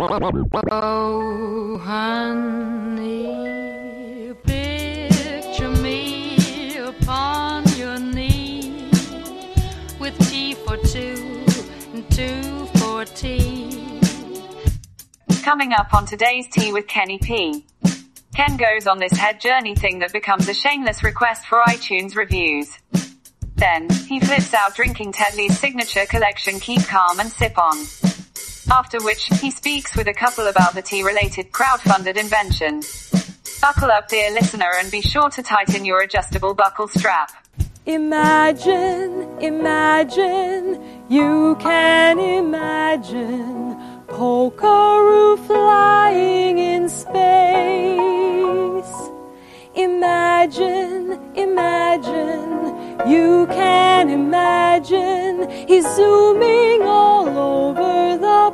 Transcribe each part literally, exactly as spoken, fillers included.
Oh, honey, picture me upon your knee with tea for two and two for tea. Coming up on today's Tea with Kenny P. Ken goes on this head journey thing that becomes a shameless request for iTunes reviews. Then, he flips out drinking Tetley's signature collection Keep Calm and Sip On. After which, he speaks with a couple about the tea-related crowdfunded invention. Buckle up, dear listener, and be sure to tighten your adjustable buckle strap. Imagine, imagine, you can imagine Pokeroo flying in space. Imagine, imagine, you can imagine he's zooming all over the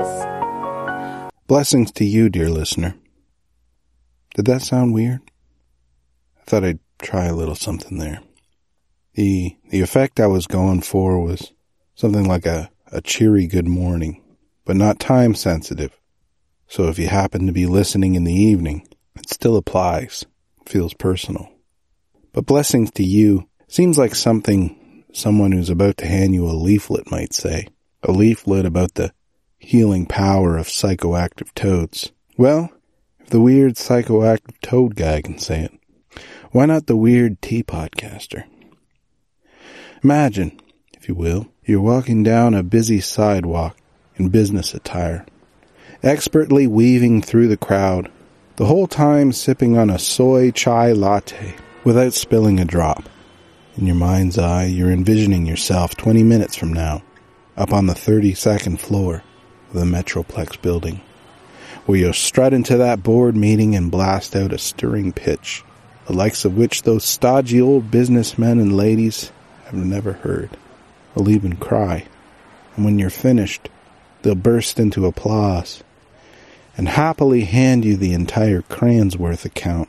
place. Blessings to you, dear listener. Did that sound weird? I thought I'd try a little something there. The the effect I was going for was something like a, a cheery good morning, but not time sensitive. So if you happen to be listening in the evening, it still applies, feels personal. But blessings to you seems like something someone who's about to hand you a leaflet might say. A leaflet about the healing power of psychoactive toads. Well, if the weird psychoactive toad guy can say it, why not the weird tea podcaster? Imagine, if you will, you're walking down a busy sidewalk in business attire, expertly weaving through the crowd, the whole time sipping on a soy chai latte without spilling a drop. In your mind's eye, you're envisioning yourself twenty minutes from now, up on the thirty-second floor of the Metroplex building, where you'll strut into that board meeting and blast out a stirring pitch, the likes of which those stodgy old businessmen and ladies have never heard. They'll even cry, and when you're finished, they'll burst into applause and happily hand you the entire Cransworth account,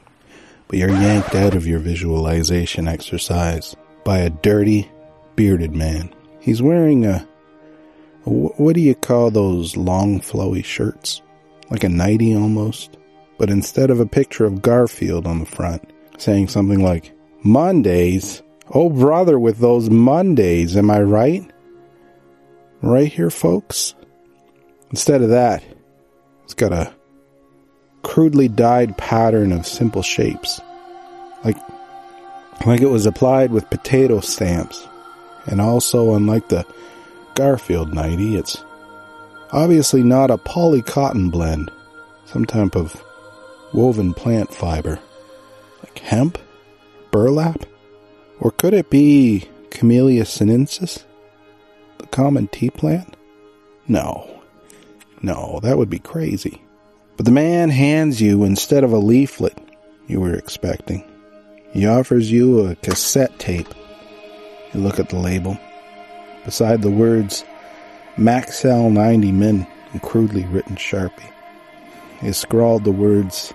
but you're yanked out of your visualization exercise by a dirty, bearded man. He's wearing a, a, what do you call those long, flowy shirts? Like a nightie almost, but instead of a picture of Garfield on the front, saying something like, Mondays? Oh, brother, with those Mondays, am I right? Right here, folks? Instead of that, it's got a crudely dyed pattern of simple shapes, like like it was applied with potato stamps. And also, unlike the Garfield nightie, it's obviously not a poly cotton blend, some type of woven plant fiber, like hemp, burlap, or could it be Camellia sinensis, the common tea plant? No. No, that would be crazy. But the man hands you, instead of a leaflet you were expecting, he offers you a cassette tape. You look at the label. Beside the words, Maxell ninety min, in crudely written Sharpie, is scrawled the words,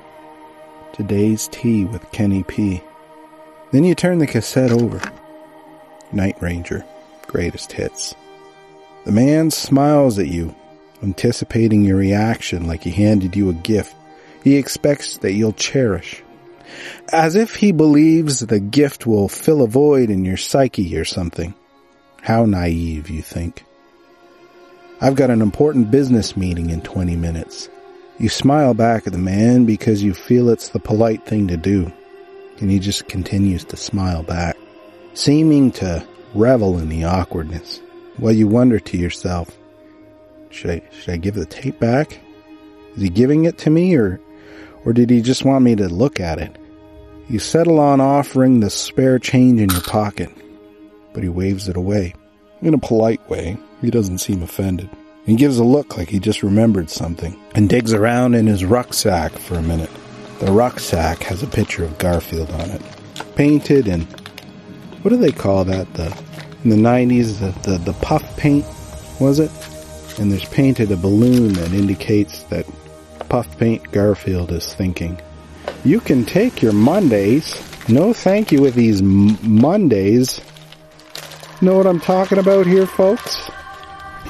Today's Tea with Kenny P. Then you turn the cassette over. Night Ranger, greatest hits. The man smiles at you, anticipating your reaction like he handed you a gift he expects that you'll cherish, as if he believes the gift will fill a void in your psyche or something. How naive, you think. I've got an important business meeting in twenty minutes. You smile back at the man because you feel it's the polite thing to do, and he just continues to smile back, seeming to revel in the awkwardness, while you wonder to yourself, Should I, should I give the tape back? Is he giving it to me, or or did he just want me to look at it? You settle on offering the spare change in your pocket, but he waves it away. In a polite way, he doesn't seem offended. He gives a look like he just remembered something, and digs around in his rucksack for a minute. The rucksack has a picture of Garfield on it, painted in, what do they call that? The in the nineties, the, the, the puff paint, was it? And there's painted a balloon that indicates that puff paint Garfield is thinking, you can take your Mondays. No thank you with these m- Mondays. Know what I'm talking about here, folks?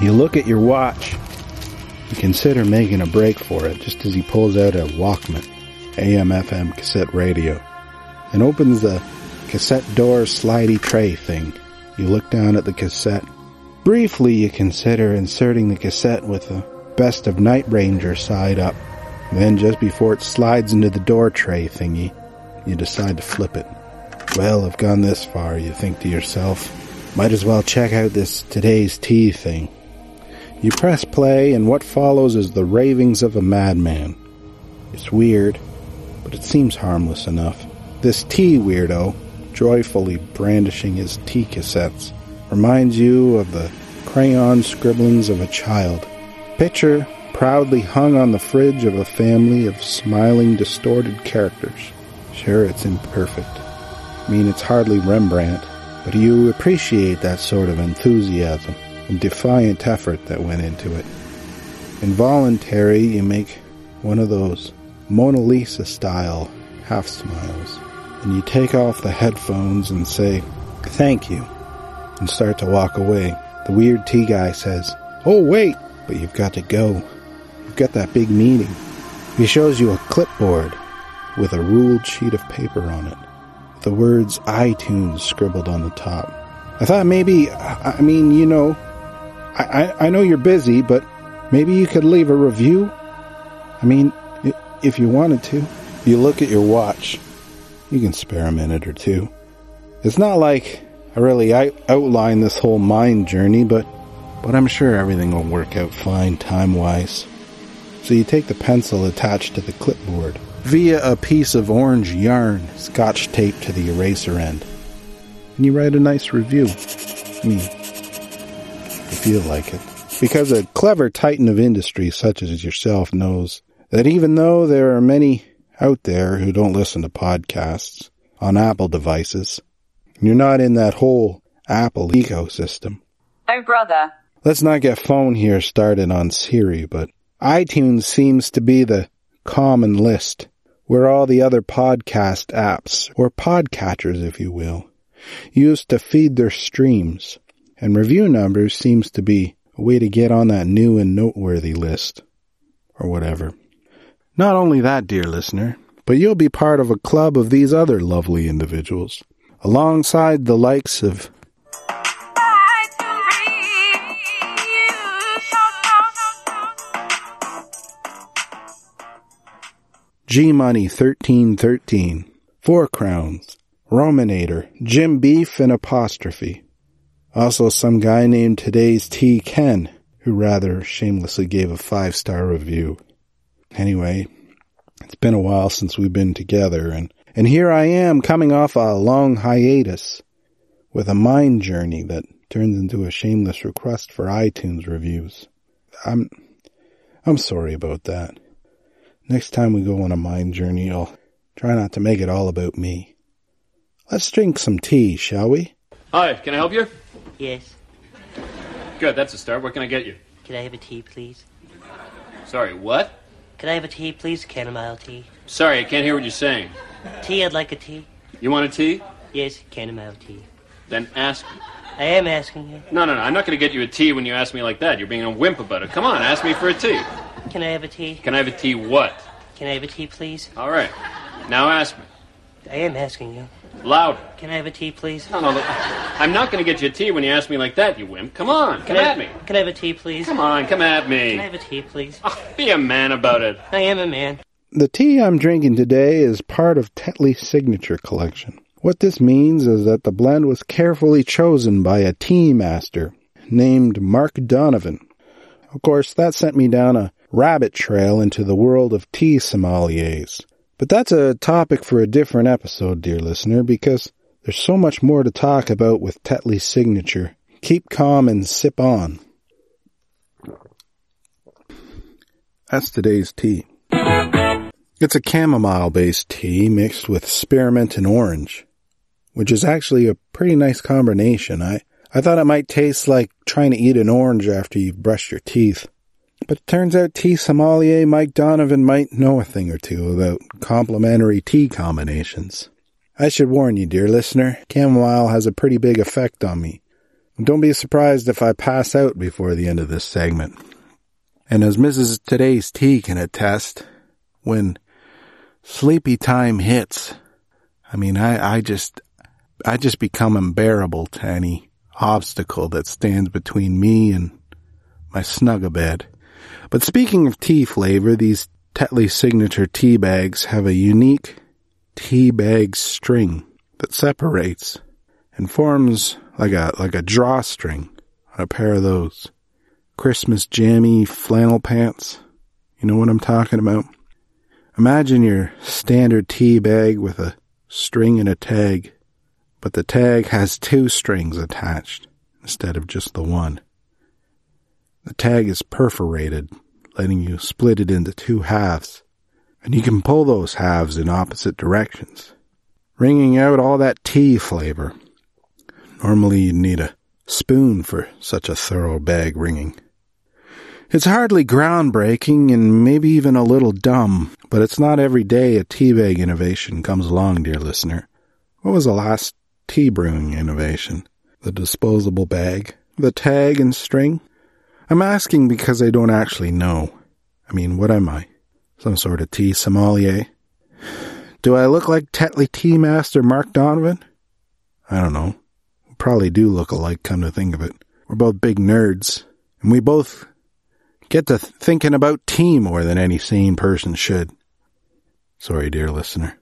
You look at your watch. and consider making a break for it just as he pulls out a Walkman, A M F M cassette radio, and opens the cassette door slidey tray thing. You look down at the cassette. Briefly, you consider inserting the cassette with the best of Night Ranger side up. Then, just before it slides into the door tray thingy, you decide to flip it. Well, I've gone this far, you think to yourself. Might as well check out this Today's Tea thing. You press play, and what follows is the ravings of a madman. It's weird, but it seems harmless enough. This tea weirdo, joyfully brandishing his tea cassettes, reminds you of the crayon scribblings of a child. Picture proudly hung on the fridge of a family of smiling, distorted characters. Sure, it's imperfect. I mean, it's hardly Rembrandt, but you appreciate that sort of enthusiasm and defiant effort that went into it. Involuntary, you make one of those Mona Lisa-style half-smiles, and you take off the headphones and say, "Thank you," and start to walk away. The weird tea guy says, "Oh, wait," but you've got to go. You've got that big meeting. He shows you a clipboard with a ruled sheet of paper on it, with the words iTunes scribbled on the top. I thought maybe, I mean, you know, I, I, I know you're busy, but maybe you could leave a review? I mean, if you wanted to. You look at your watch. You can spare a minute or two. It's not like I really out- outline this whole mind journey, but But I'm sure everything will work out fine time-wise. So you take the pencil attached to the clipboard, via a piece of orange yarn scotch taped to the eraser end, and you write a nice review. I mean, if you like it. Because a clever titan of industry such as yourself knows that even though there are many out there who don't listen to podcasts on Apple devices, you're not in that whole Apple ecosystem. Oh, brother. Let's not get phone here started on Siri, but iTunes seems to be the common list, where all the other podcast apps, or podcatchers if you will, used to feed their streams, and review numbers seems to be a way to get on that new and noteworthy list, or whatever. Not only that, dear listener, but you'll be part of a club of these other lovely individuals, alongside the likes of G-Money thirteen thirteen, Four Crowns, Rominator, Jim Beef, and Apostrophe. Also some guy named Today's Tea Ken, who rather shamelessly gave a five-star review. Anyway, it's been a while since we've been together, and, and here I am coming off a long hiatus with a mind journey that turns into a shameless request for iTunes reviews. I'm, I'm sorry about that. Next time we go on a mind journey, I'll try not to make it all about me. Let's drink some tea, shall we? Hi, can I help you? Yes. Good, that's a start. What can I get you? Can I have a tea, please? Sorry, what? Can I have a tea, please? Chamomile tea. Sorry, I can't hear what you're saying. Tea, I'd like a tea. You want a tea? Yes, chamomile tea. Then ask me. I am asking you. No, no, no, I'm not going to get you a tea when you ask me like that. You're being a wimp about it. Come on, ask me for a tea. Can I have a tea? Can I have a tea what? Can I have a tea, please? All right. Now ask me. I am asking you. Louder. Can I have a tea, please? No, no, look. I'm not going to get you a tea when you ask me like that, you wimp. Come on, come at me. Can I have a tea, please? Come on, come at me. Can I have a tea, please? Oh, be a man about it. I am a man. The tea I'm drinking today is part of Tetley's signature collection. What this means is that the blend was carefully chosen by a tea master named Mark Donovan. Of course, that sent me down a rabbit trail into the world of tea sommeliers. But that's a topic for a different episode, dear listener, because there's so much more to talk about with Tetley's signature. Keep calm and sip on. That's today's tea. It's a chamomile-based tea mixed with spearmint and orange, which is actually a pretty nice combination. I, I thought it might taste like trying to eat an orange after you've brushed your teeth. But it turns out tea sommelier Mike Donovan might know a thing or two about complementary tea combinations. I should warn you, dear listener, chamomile has a pretty big effect on me. Don't be surprised if I pass out before the end of this segment. And as Missus Today's Tea can attest, when sleepy time hits, I mean, I, I just, I just become unbearable to any obstacle that stands between me and my snug-a-bed. But speaking of tea flavor, these Tetley signature tea bags have a unique tea bag string that separates and forms like a, like a drawstring on a pair of those Christmas jammy flannel pants. You know what I'm talking about? Imagine your standard tea bag with a string and a tag, but the tag has two strings attached instead of just the one. The tag is perforated, letting you split it into two halves, and you can pull those halves in opposite directions, wringing out all that tea flavor. Normally you'd need a spoon for such a thorough bag wringing. It's hardly groundbreaking and maybe even a little dumb, but it's not every day a tea bag innovation comes along, dear listener. What was the last tea brewing innovation? The disposable bag? The tag and string? I'm asking because I don't actually know. I mean, what am I? Some sort of tea sommelier? Do I look like Tetley Tea Master Mark Donovan? I don't know. We probably do look alike, come to think of it. We're both big nerds, and we both get to th- thinking about tea more than any sane person should. Sorry, dear listener.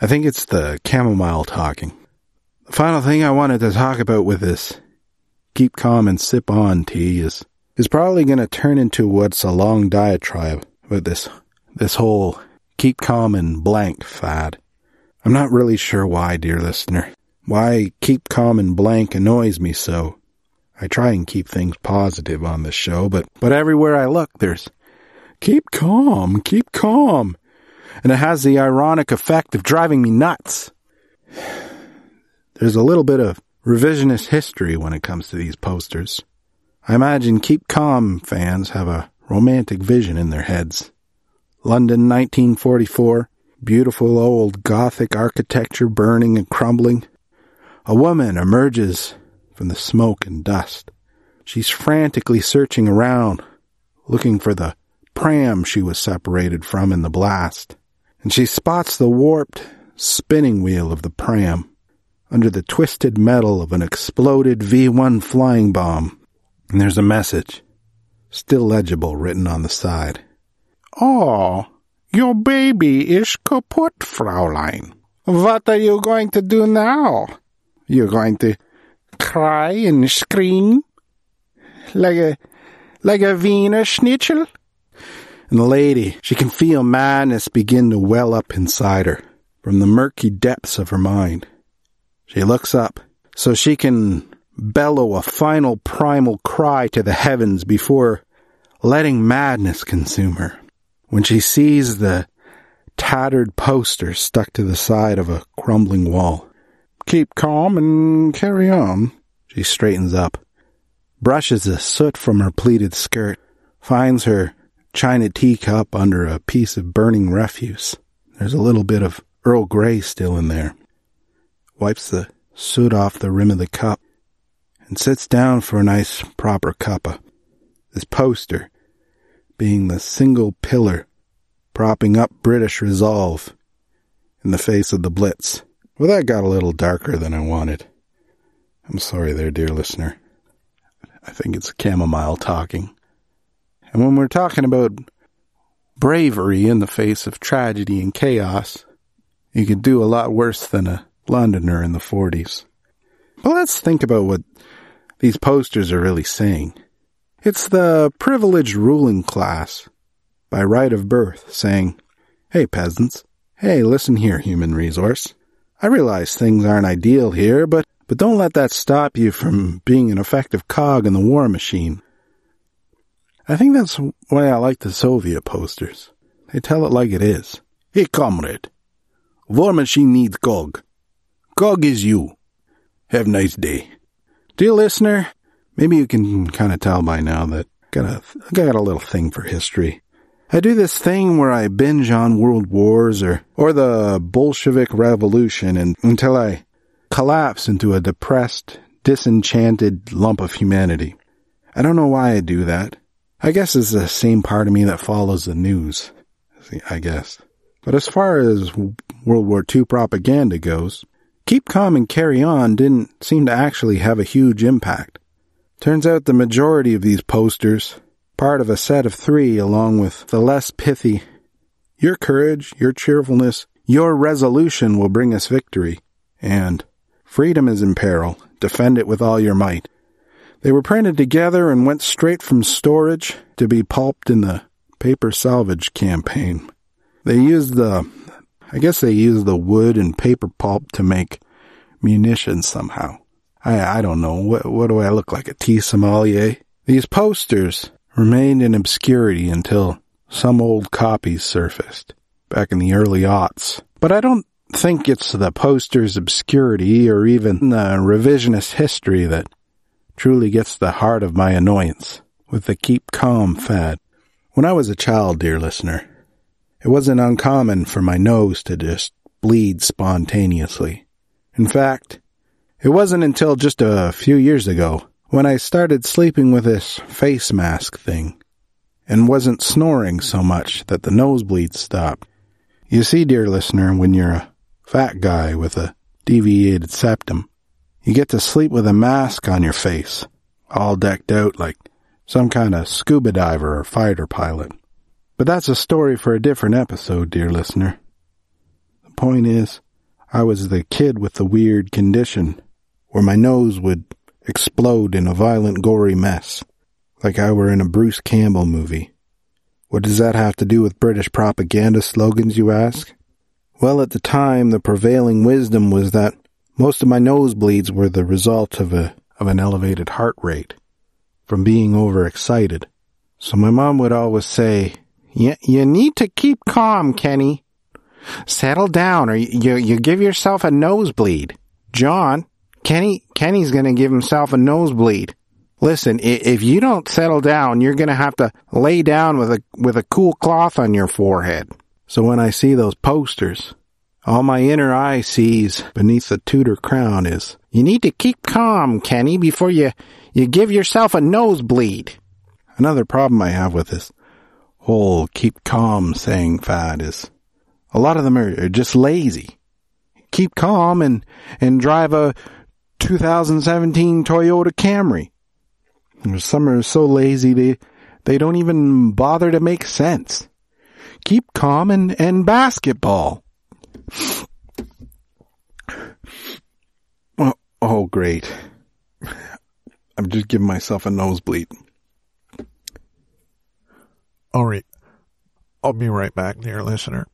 I think it's the chamomile talking. The final thing I wanted to talk about with this keep calm and sip on tea is is probably going to turn into what's a long diatribe about this, this whole keep calm and blank fad. I'm not really sure why, dear listener. Why keep calm and blank annoys me so. I try and keep things positive on this show, but, but everywhere I look, there's keep calm, keep calm. And it has the ironic effect of driving me nuts. There's a little bit of revisionist history when it comes to these posters. I imagine keep calm fans have a romantic vision in their heads. London nineteen forty-four, beautiful old Gothic architecture burning and crumbling. A woman emerges from the smoke and dust. She's frantically searching around, looking for the pram she was separated from in the blast, and she spots the warped spinning wheel of the pram under the twisted metal of an exploded V one flying bomb. And there's a message, still legible, written on the side. Oh, your baby is kaputt, Fraulein. What are you going to do now? You're going to cry and scream? Like a, like a Wiener Schnitzel? And the lady, she can feel madness begin to well up inside her, from the murky depths of her mind. She looks up, so she can bellow a final primal cry to the heavens before letting madness consume her. When she sees the tattered poster stuck to the side of a crumbling wall. Keep calm and carry on. She straightens up, brushes the soot from her pleated skirt, finds her china teacup under a piece of burning refuse. There's a little bit of Earl Grey still in there. Wipes the soot off the rim of the cup and sits down for a nice proper cuppa. This poster being the single pillar propping up British resolve in the face of the Blitz. Well, that got a little darker than I wanted. I'm sorry there, dear listener. I think it's chamomile talking. And when we're talking about bravery in the face of tragedy and chaos, you could do a lot worse than a Londoner in the forties. But let's think about what these posters are really saying. It's the privileged ruling class, by right of birth, saying, hey, peasants. Hey, listen here, human resource. I realize things aren't ideal here, but, but don't let that stop you from being an effective cog in the war machine. I think that's why I like the Soviet posters. They tell it like it is. Hey, comrade. War machine needs cog. Cog is you. Have a nice day. Dear listener, maybe you can kind of tell by now that I got a, I got a little thing for history. I do this thing where I binge on world wars or, or the Bolshevik Revolution and, until I collapse into a depressed, disenchanted lump of humanity. I don't know why I do that. I guess it's the same part of me that follows the news, I guess. But as far as World War Two propaganda goes, Keep Calm and Carry On didn't seem to actually have a huge impact. Turns out the majority of these posters, part of a set of three along with the less pithy, your courage, your cheerfulness, your resolution will bring us victory, and freedom is in peril, defend it with all your might. They were printed together and went straight from storage to be pulped in the paper salvage campaign. They used the, I guess they used the wood and paper pulp to make munitions somehow. I, I don't know, what, what do I look like, a tea sommelier? These posters remained in obscurity until some old copies surfaced back in the early aughts. But I don't think it's the poster's obscurity or even the revisionist history that truly gets the heart of my annoyance with the Keep Calm fad. When I was a child, dear listener, it wasn't uncommon for my nose to just bleed spontaneously. In fact, it wasn't until just a few years ago when I started sleeping with this face mask thing and wasn't snoring so much that the nosebleed stopped. You see, dear listener, when you're a fat guy with a deviated septum, you get to sleep with a mask on your face, all decked out like some kind of scuba diver or fighter pilot. But that's a story for a different episode, dear listener. The point is, I was the kid with the weird condition where my nose would explode in a violent, gory mess, like I were in a Bruce Campbell movie. What does that have to do with British propaganda slogans, you ask? Well, at the time, the prevailing wisdom was that most of my nosebleeds were the result of a of an elevated heart rate from being overexcited. So my mom would always say, Y- you need to keep calm, Kenny. Settle down, or you you give yourself a nosebleed. John, Kenny, Kenny's going to give himself a nosebleed. Listen, if you don't settle down, you're going to have to lay down with a with a cool cloth on your forehead. So when I see those posters, all my inner eye sees beneath the Tudor crown is, you need to keep calm, Kenny, before you, you give yourself a nosebleed. Another problem I have with this whole keep calm saying fad is a lot of them are, are just lazy. Keep calm and, and drive a two thousand seventeen Toyota Camry. Some are so lazy they, they don't even bother to make sense. Keep calm and, and basketball. Oh, oh, great. I'm just giving myself a nosebleed. All right. I'll be right back, dear listener.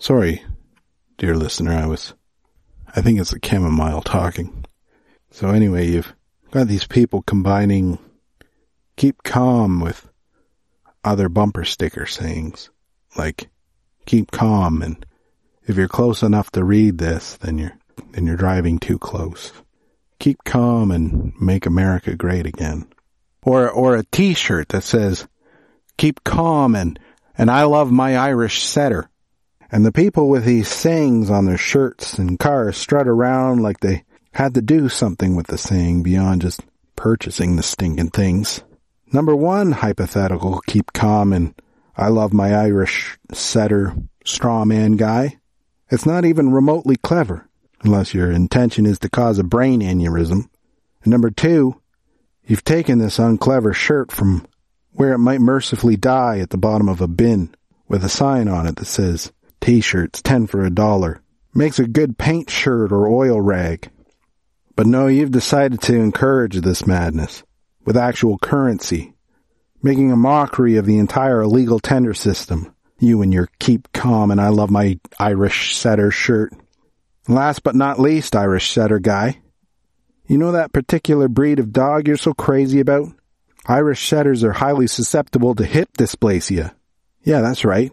Sorry, dear listener, I was... I think it's the chamomile talking. So anyway, you've got these people combining keep calm with other bumper sticker sayings, like keep calm, and if you're close enough to read this, then you're, then you're driving too close. Keep calm and make America great again. Or, or a t-shirt that says, keep calm and, and I love my Irish setter. And the people with these sayings on their shirts and cars strut around like they had to do something with the saying beyond just purchasing the stinking things. Number one hypothetical, keep calm and I love my Irish setter straw man guy. It's not even remotely clever, unless your intention is to cause a brain aneurysm. And number two, you've taken this unclever shirt from where it might mercifully die at the bottom of a bin with a sign on it that says, T-shirts, ten for a dollar. Makes a good paint shirt or oil rag. But no, you've decided to encourage this madness with actual currency, making a mockery of the entire illegal tender system. You and your keep calm and I love my Irish setter shirt. And last but not least, Irish setter guy. You know that particular breed of dog you're so crazy about? Irish setters are highly susceptible to hip dysplasia. Yeah, that's right.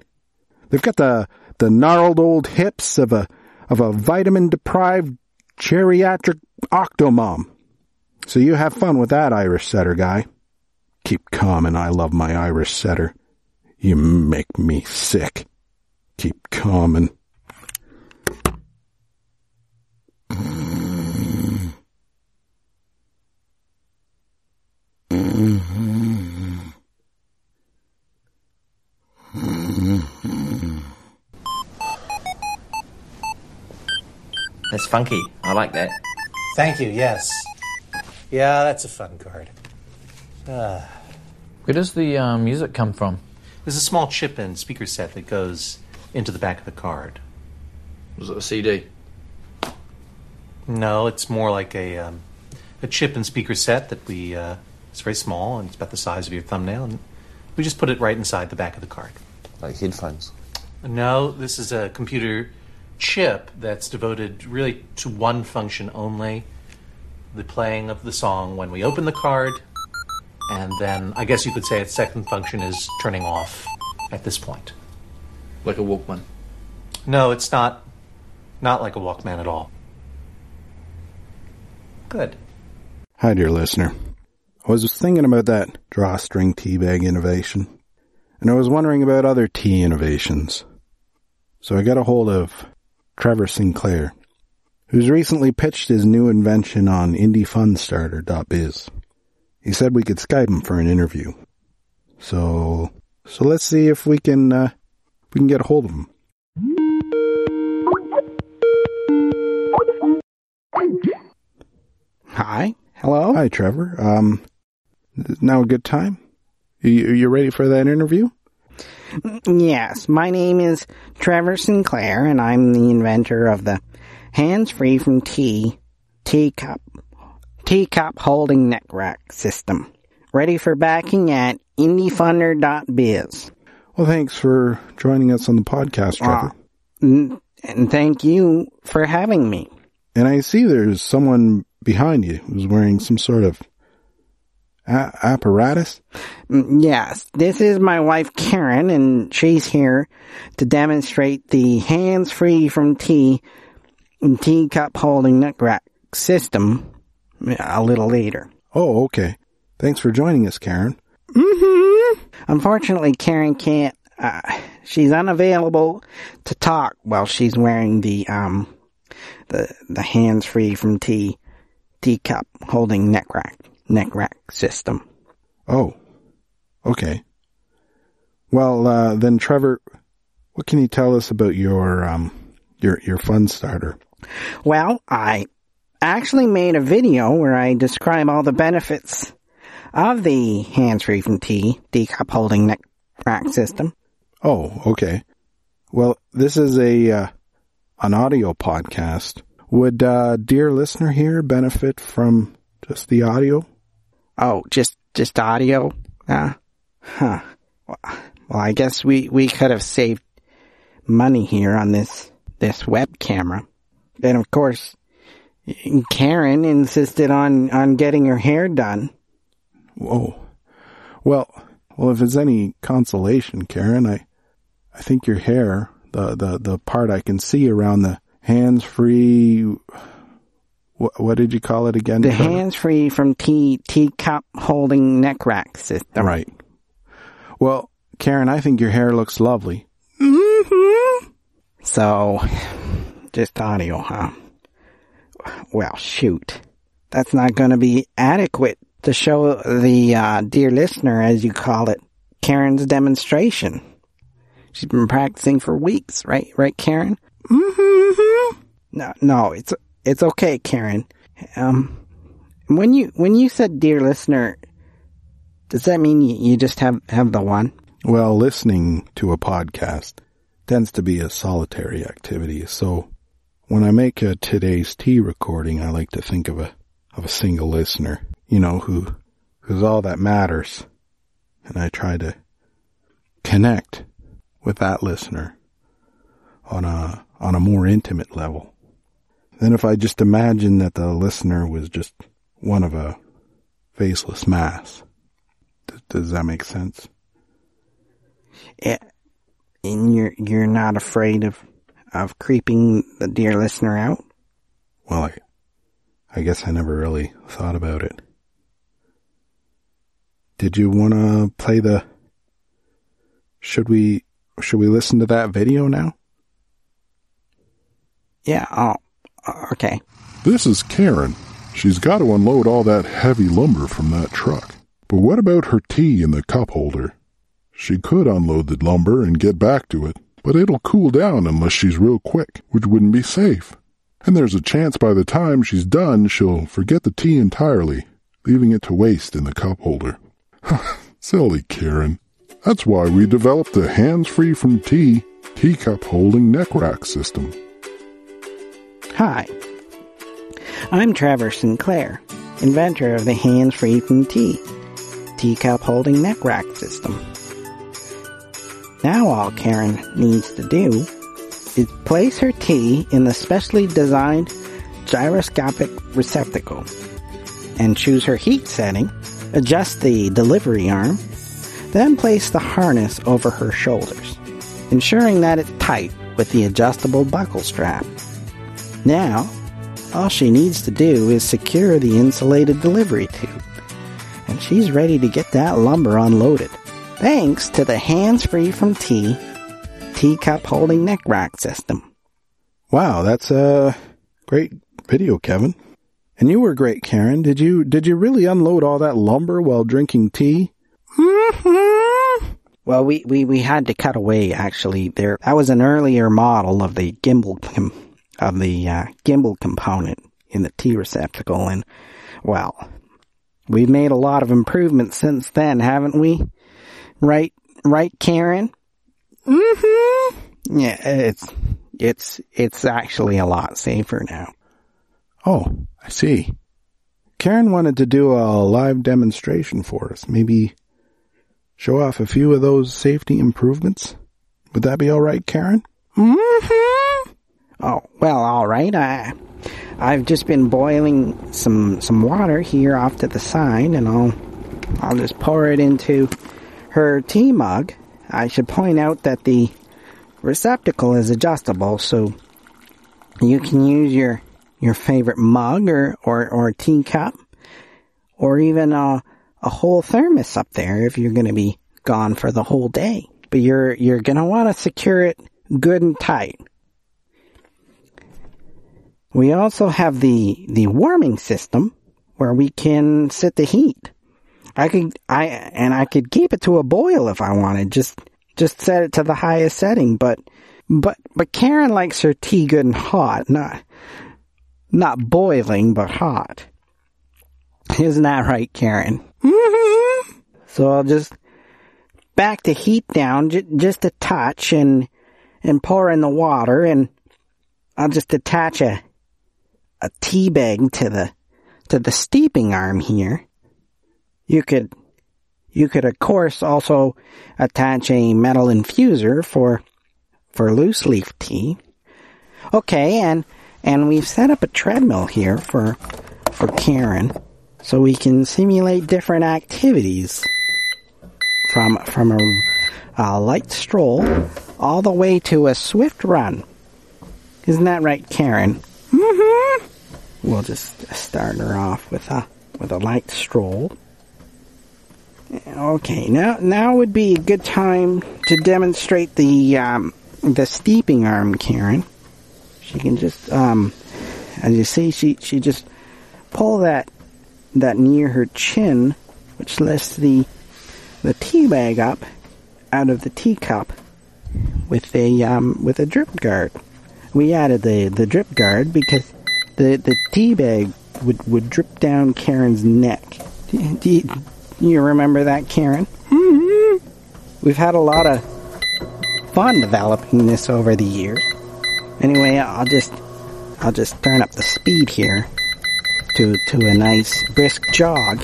They've got the the gnarled old hips of a of a vitamin-deprived geriatric octomom. So you have fun with that, Irish setter guy. Keep calm and I love my Irish setter. You make me sick. Keep calm and... That's funky. I like that. Thank you, yes. Yeah, that's a fun card. Uh. Where does the uh, music come from? There's a small chip and speaker set that goes into the back of the card. Was it a C D? No, it's more like a um, a chip and speaker set that we... Uh, it's very small, and it's about the size of your thumbnail, and we just put it right inside the back of the card. Like headphones? No, this is a computer... chip that's devoted really to one function only, the playing of the song when we open the card, and then I guess you could say its second function is turning off at this point. Like a Walkman? No, it's not not like a Walkman at all. Good. Hi, dear listener. I was just thinking about that drawstring teabag innovation, and I was wondering about other tea innovations. So I got a hold of Trevor Sinclair, who's recently pitched his new invention on indie fun starter dot biz. He said we could Skype him for an interview. So, so let's see if we can, uh, we can get a hold of him. Hi. Hello. Hi, Trevor. Um, is now a good time? Are you, are you ready for that interview? Yes, my name is Trevor Sinclair, and I'm the inventor of the Hands Free From Tea Teacup Teacup Holding Neck Rack System. Ready for backing at indie funder dot biz. Well, thanks for joining us on the podcast, Trevor. Uh, and thank you for having me. And I see there's someone behind you who's wearing some sort of A- apparatus? Yes, this is my wife Karen, and she's here to demonstrate the Hands Free From Tea and Teacup Holding Neck Rack System a little later. Oh, okay. Thanks for joining us, Karen. Mm-hmm. Unfortunately, Karen can't, uh, she's unavailable to talk while she's wearing the, um, the, the Hands Free From Tea Teacup Holding Neck Rack. Neck rack system. Oh, okay. Well, uh, then, Trevor, what can you tell us about your um your your fun starter? Well, I actually made a video where I describe all the benefits of the Hands Free From Tea Teacup Holding Neck Rack System. Oh, okay. Well, this is a uh, an audio podcast. Would uh, dear listener here benefit from just the audio? Oh, just just audio? Uh, huh. Well, I guess we, we could have saved money here on this, this web camera. And, of course, Karen insisted on, on getting her hair done. Whoa. Well, well, if it's any consolation, Karen, I I think your hair, the, the, the part I can see around the hands-free... What did you call it again? The Hands Free From Tea Teacup Holding Neck Rack System. Right. Well, Karen, I think your hair looks lovely. Mm-hmm. So, just audio, huh? Well, shoot. That's not going to be adequate to show the uh, dear listener, as you call it, Karen's demonstration. She's been practicing for weeks, right? Right, Karen? Mm-hmm. No, no, it's... It's okay, Karen. Um, when you when you said dear listener, does that mean you, you just have, have the one? Well, listening to a podcast tends to be a solitary activity, so when I make a Today's Tea recording, I like to think of a of a single listener, you know, who who's all that matters, and I try to connect with that listener on a on a more intimate level. Then if I just imagine that the listener was just one of a faceless mass. Th- does that make sense? Yeah. And you're, you're not afraid of, of creeping the dear listener out? Well, I, I guess I never really thought about it. Did you want to play the... Should we... Should we listen to that video now? Yeah, I'll... Okay. This is Karen. She's got to unload all that heavy lumber from that truck. But what about her tea in the cup holder? She could unload the lumber and get back to it, but it'll cool down unless she's real quick, which wouldn't be safe. And there's a chance by the time she's done, she'll forget the tea entirely, leaving it to waste in the cup holder. Silly Karen. That's why we developed the Hands Free From Tea Teacup Holding Neck Rack System. Hi, I'm Trevor Sinclair, inventor of the Hands Free From Tea Teacup Holding Neck Rack System. Now all Karen needs to do is place her tea in the specially designed gyroscopic receptacle and choose her heat setting, adjust the delivery arm, then place the harness over her shoulders, ensuring that it's tight with the adjustable buckle strap. Now, all she needs to do is secure the insulated delivery tube, and she's ready to get that lumber unloaded. Thanks to the Hands Free From Tea Teacup Holding Neck Rack System. Wow, that's a great video, Kevin. And you were great, Karen. Did you did you really unload all that lumber while drinking tea? Mm-hmm. Well, we, we, we had to cut away, actually. There, that was an earlier model of the gimbal com- of the uh, gimbal component in the tea receptacle, and well, we've made a lot of improvements since then, haven't we? Right, right, Karen? Mm-hmm. Yeah, it's, it's, it's actually a lot safer now. Oh, I see. Karen wanted to do a live demonstration for us. Maybe show off a few of those safety improvements. Would that be all right, Karen? Mm-hmm. Oh, well, all right. I, I've just been boiling some, some water here off to the side, and I'll, I'll just pour it into her tea mug. I should point out that the receptacle is adjustable, so you can use your your favorite mug or or, or teacup, or even a, a whole thermos up there if you're going to be gone for the whole day. But you're you're going to want to secure it good and tight. We also have the the warming system where we can set the heat. I could, I, and I could keep it to a boil if I wanted, just, just set it to the highest setting, but, but, but Karen likes her tea good and hot, not, not boiling, but hot. Isn't that right, Karen? Mm-hmm. So I'll just back the heat down j- just a touch and, and pour in the water, and I'll just attach a, a tea bag to the, to the steeping arm here. You could, you could of course also attach a metal infuser for, for loose leaf tea. Okay, and, and we've set up a treadmill here for, for Karen, so we can simulate different activities from, from a, a light stroll all the way to a swift run. Isn't that right, Karen? Mm-hmm. We'll just start her off with a, with a light stroll. Okay, now now would be a good time to demonstrate the um, the steeping arm, Karen. She can just, um, as you see, she, she just pull that that near her chin, which lifts the the tea bag up out of the teacup with a um, with a drip guard. We added the, the drip guard because the the tea bag would, would drip down Karen's neck. Do, do you, You remember that, Karen? Mm-hmm. We've had a lot of fun developing this over the years. Anyway, I'll just I'll just turn up the speed here to to a nice brisk jog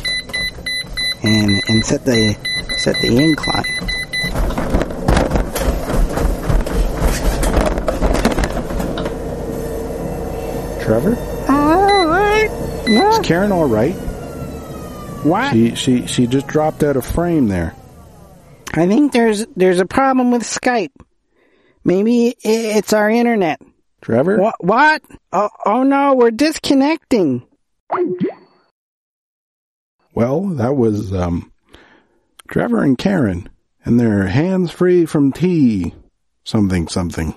and and set the set the incline. Trevor? All right. Yeah. Is Karen all right? What? She, she she just dropped out of frame there. I think there's there's a problem with Skype. Maybe it's our internet. Trevor? What? What? Oh, oh no, we're disconnecting. Well, that was um Trevor and Karen, and their Hands Free From Tea something something.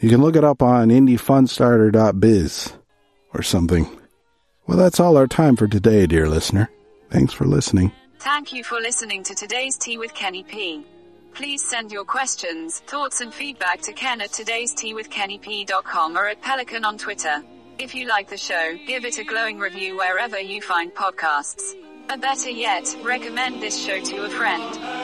You can look it up on indie fun starter dot biz or something. Well, that's all our time for today, dear listener. Thanks for listening. Thank you for listening to today's Tea with Kenny P. Please send your questions, thoughts, and feedback to Ken at todays tea with kenny p dot com or at Pelican on Twitter. If you like the show, give it a glowing review wherever you find podcasts. Or better yet, recommend this show to a friend.